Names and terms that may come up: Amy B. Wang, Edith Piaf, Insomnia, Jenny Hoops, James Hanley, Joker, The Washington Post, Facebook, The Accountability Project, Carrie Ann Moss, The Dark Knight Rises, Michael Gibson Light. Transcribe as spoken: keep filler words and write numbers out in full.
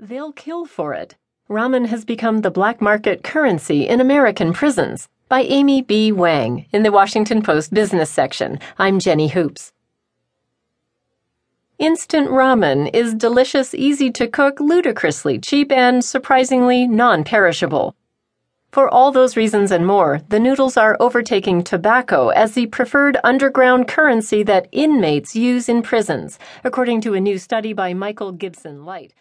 They'll kill for it. Ramen has become the black market currency in American prisons, by Amy B. Wang, in the Washington Post business section. I'm Jenny Hoops. Instant ramen is delicious, easy to cook, ludicrously cheap, and surprisingly non-perishable. For all those reasons and more, the noodles are overtaking tobacco as the preferred underground currency that inmates use in prisons, according to a new study by Michael Gibson Light.